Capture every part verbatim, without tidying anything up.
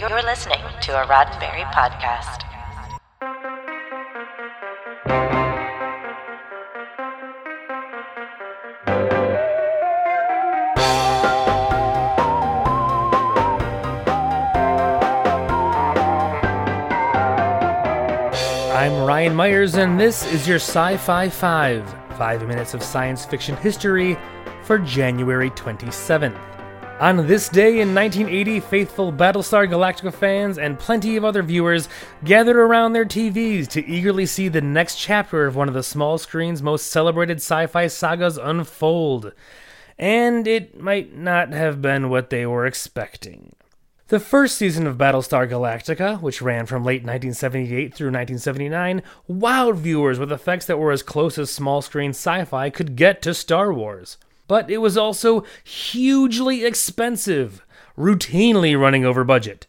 You're listening to a Roddenberry podcast. I'm Ryan Myers, and this is your Sci-Fi Five, five minutes of science fiction history for January twenty-seventh. On this day in nineteen eighty, faithful Battlestar Galactica fans and plenty of other viewers gathered around their T Vs to eagerly see the next chapter of one of the small screen's most celebrated sci-fi sagas unfold. And it might not have been what they were expecting. The first season of Battlestar Galactica, which ran from late nineteen seventy-eight through nineteen seventy-nine, wowed viewers with effects that were as close as small-screen sci-fi could get to Star Wars. But it was also hugely expensive, routinely running over budget.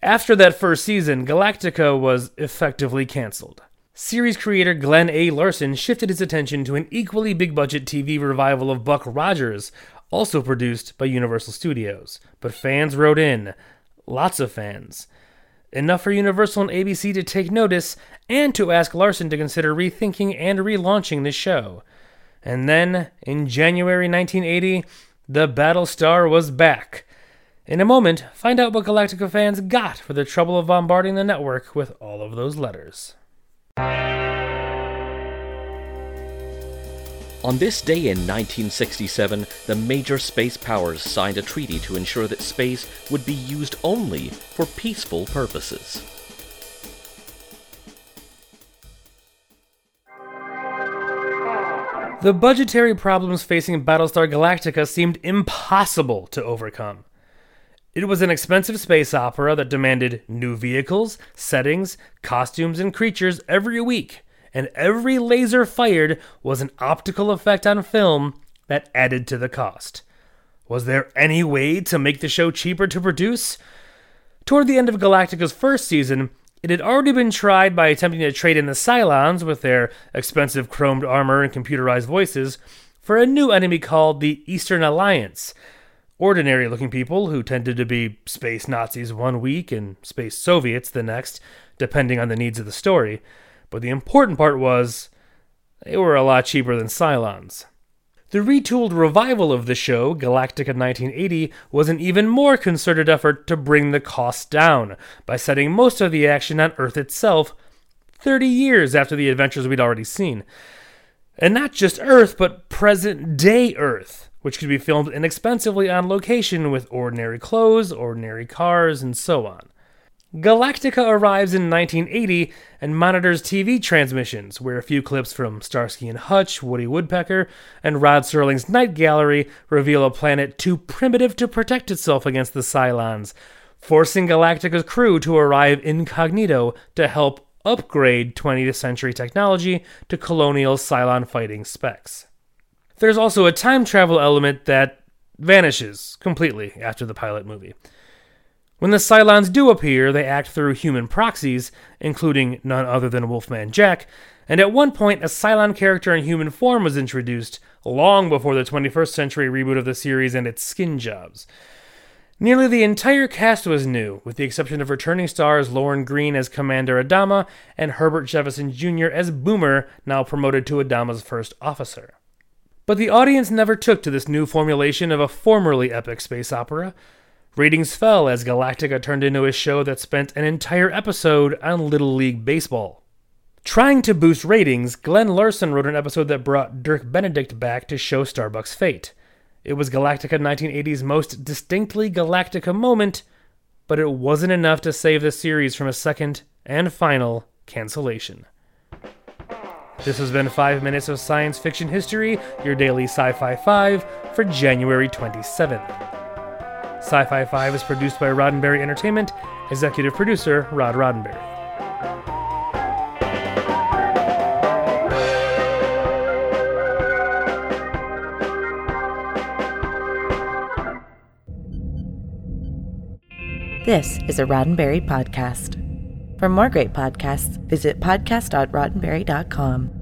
After that first season, Galactica was effectively canceled. Series creator Glenn A. Larson shifted his attention to an equally big-budget T V revival of Buck Rogers, also produced by Universal Studios. But fans wrote in. Lots of fans. Enough for Universal and A B C to take notice and to ask Larson to consider rethinking and relaunching the show. And then, in January nineteen eighty, the Battlestar was back. In a moment, find out what Galactica fans got for the trouble of bombarding the network with all of those letters. On this day in nineteen sixty-seven, the major space powers signed a treaty to ensure that space would be used only for peaceful purposes. The budgetary problems facing Battlestar Galactica seemed impossible to overcome. It was an expensive space opera that demanded new vehicles, settings, costumes, and creatures every week. And every laser fired was an optical effect on film that added to the cost. Was there any way to make the show cheaper to produce? Toward the end of Galactica's first season, it had already been tried by attempting to trade in the Cylons, with their expensive chromed armor and computerized voices, for a new enemy called the Eastern Alliance. Ordinary-looking people who tended to be space Nazis one week and space Soviets the next, depending on the needs of the story. But the important part was, they were a lot cheaper than Cylons. The retooled revival of the show, Galactica nineteen eighty, was an even more concerted effort to bring the cost down, by setting most of the action on Earth itself, thirty years after the adventures we'd already seen. And not just Earth, but present-day Earth, which could be filmed inexpensively on location with ordinary clothes, ordinary cars, and so on. Galactica arrives in nineteen eighty and monitors T V transmissions, where a few clips from Starsky and Hutch, Woody Woodpecker, and Rod Serling's Night Gallery reveal a planet too primitive to protect itself against the Cylons, forcing Galactica's crew to arrive incognito to help upgrade twentieth century technology to colonial Cylon fighting specs. There's also a time travel element that vanishes completely after the pilot movie. When the Cylons do appear, they act through human proxies, including none other than Wolfman Jack, and at one point a Cylon character in human form was introduced, long before the twenty-first century reboot of the series and its skin jobs. Nearly the entire cast was new, with the exception of returning stars Lauren Green as Commander Adama and Herbert Jefferson Junior as Boomer, now promoted to Adama's first officer. But the audience never took to this new formulation of a formerly epic space opera. Ratings fell as Galactica turned into a show that spent an entire episode on Little League Baseball. Trying to boost ratings, Glenn Larson wrote an episode that brought Dirk Benedict back to show Starbuck's fate. It was Galactica nineteen eighty's most distinctly Galactica moment, but it wasn't enough to save the series from a second and final cancellation. This has been five Minutes of Science Fiction History, your daily Sci-Fi five for January twenty-seventh. Sci-Fi five is produced by Roddenberry Entertainment, executive producer Rod Roddenberry. This is a Roddenberry podcast. For more great podcasts, visit podcast dot roddenberry dot com.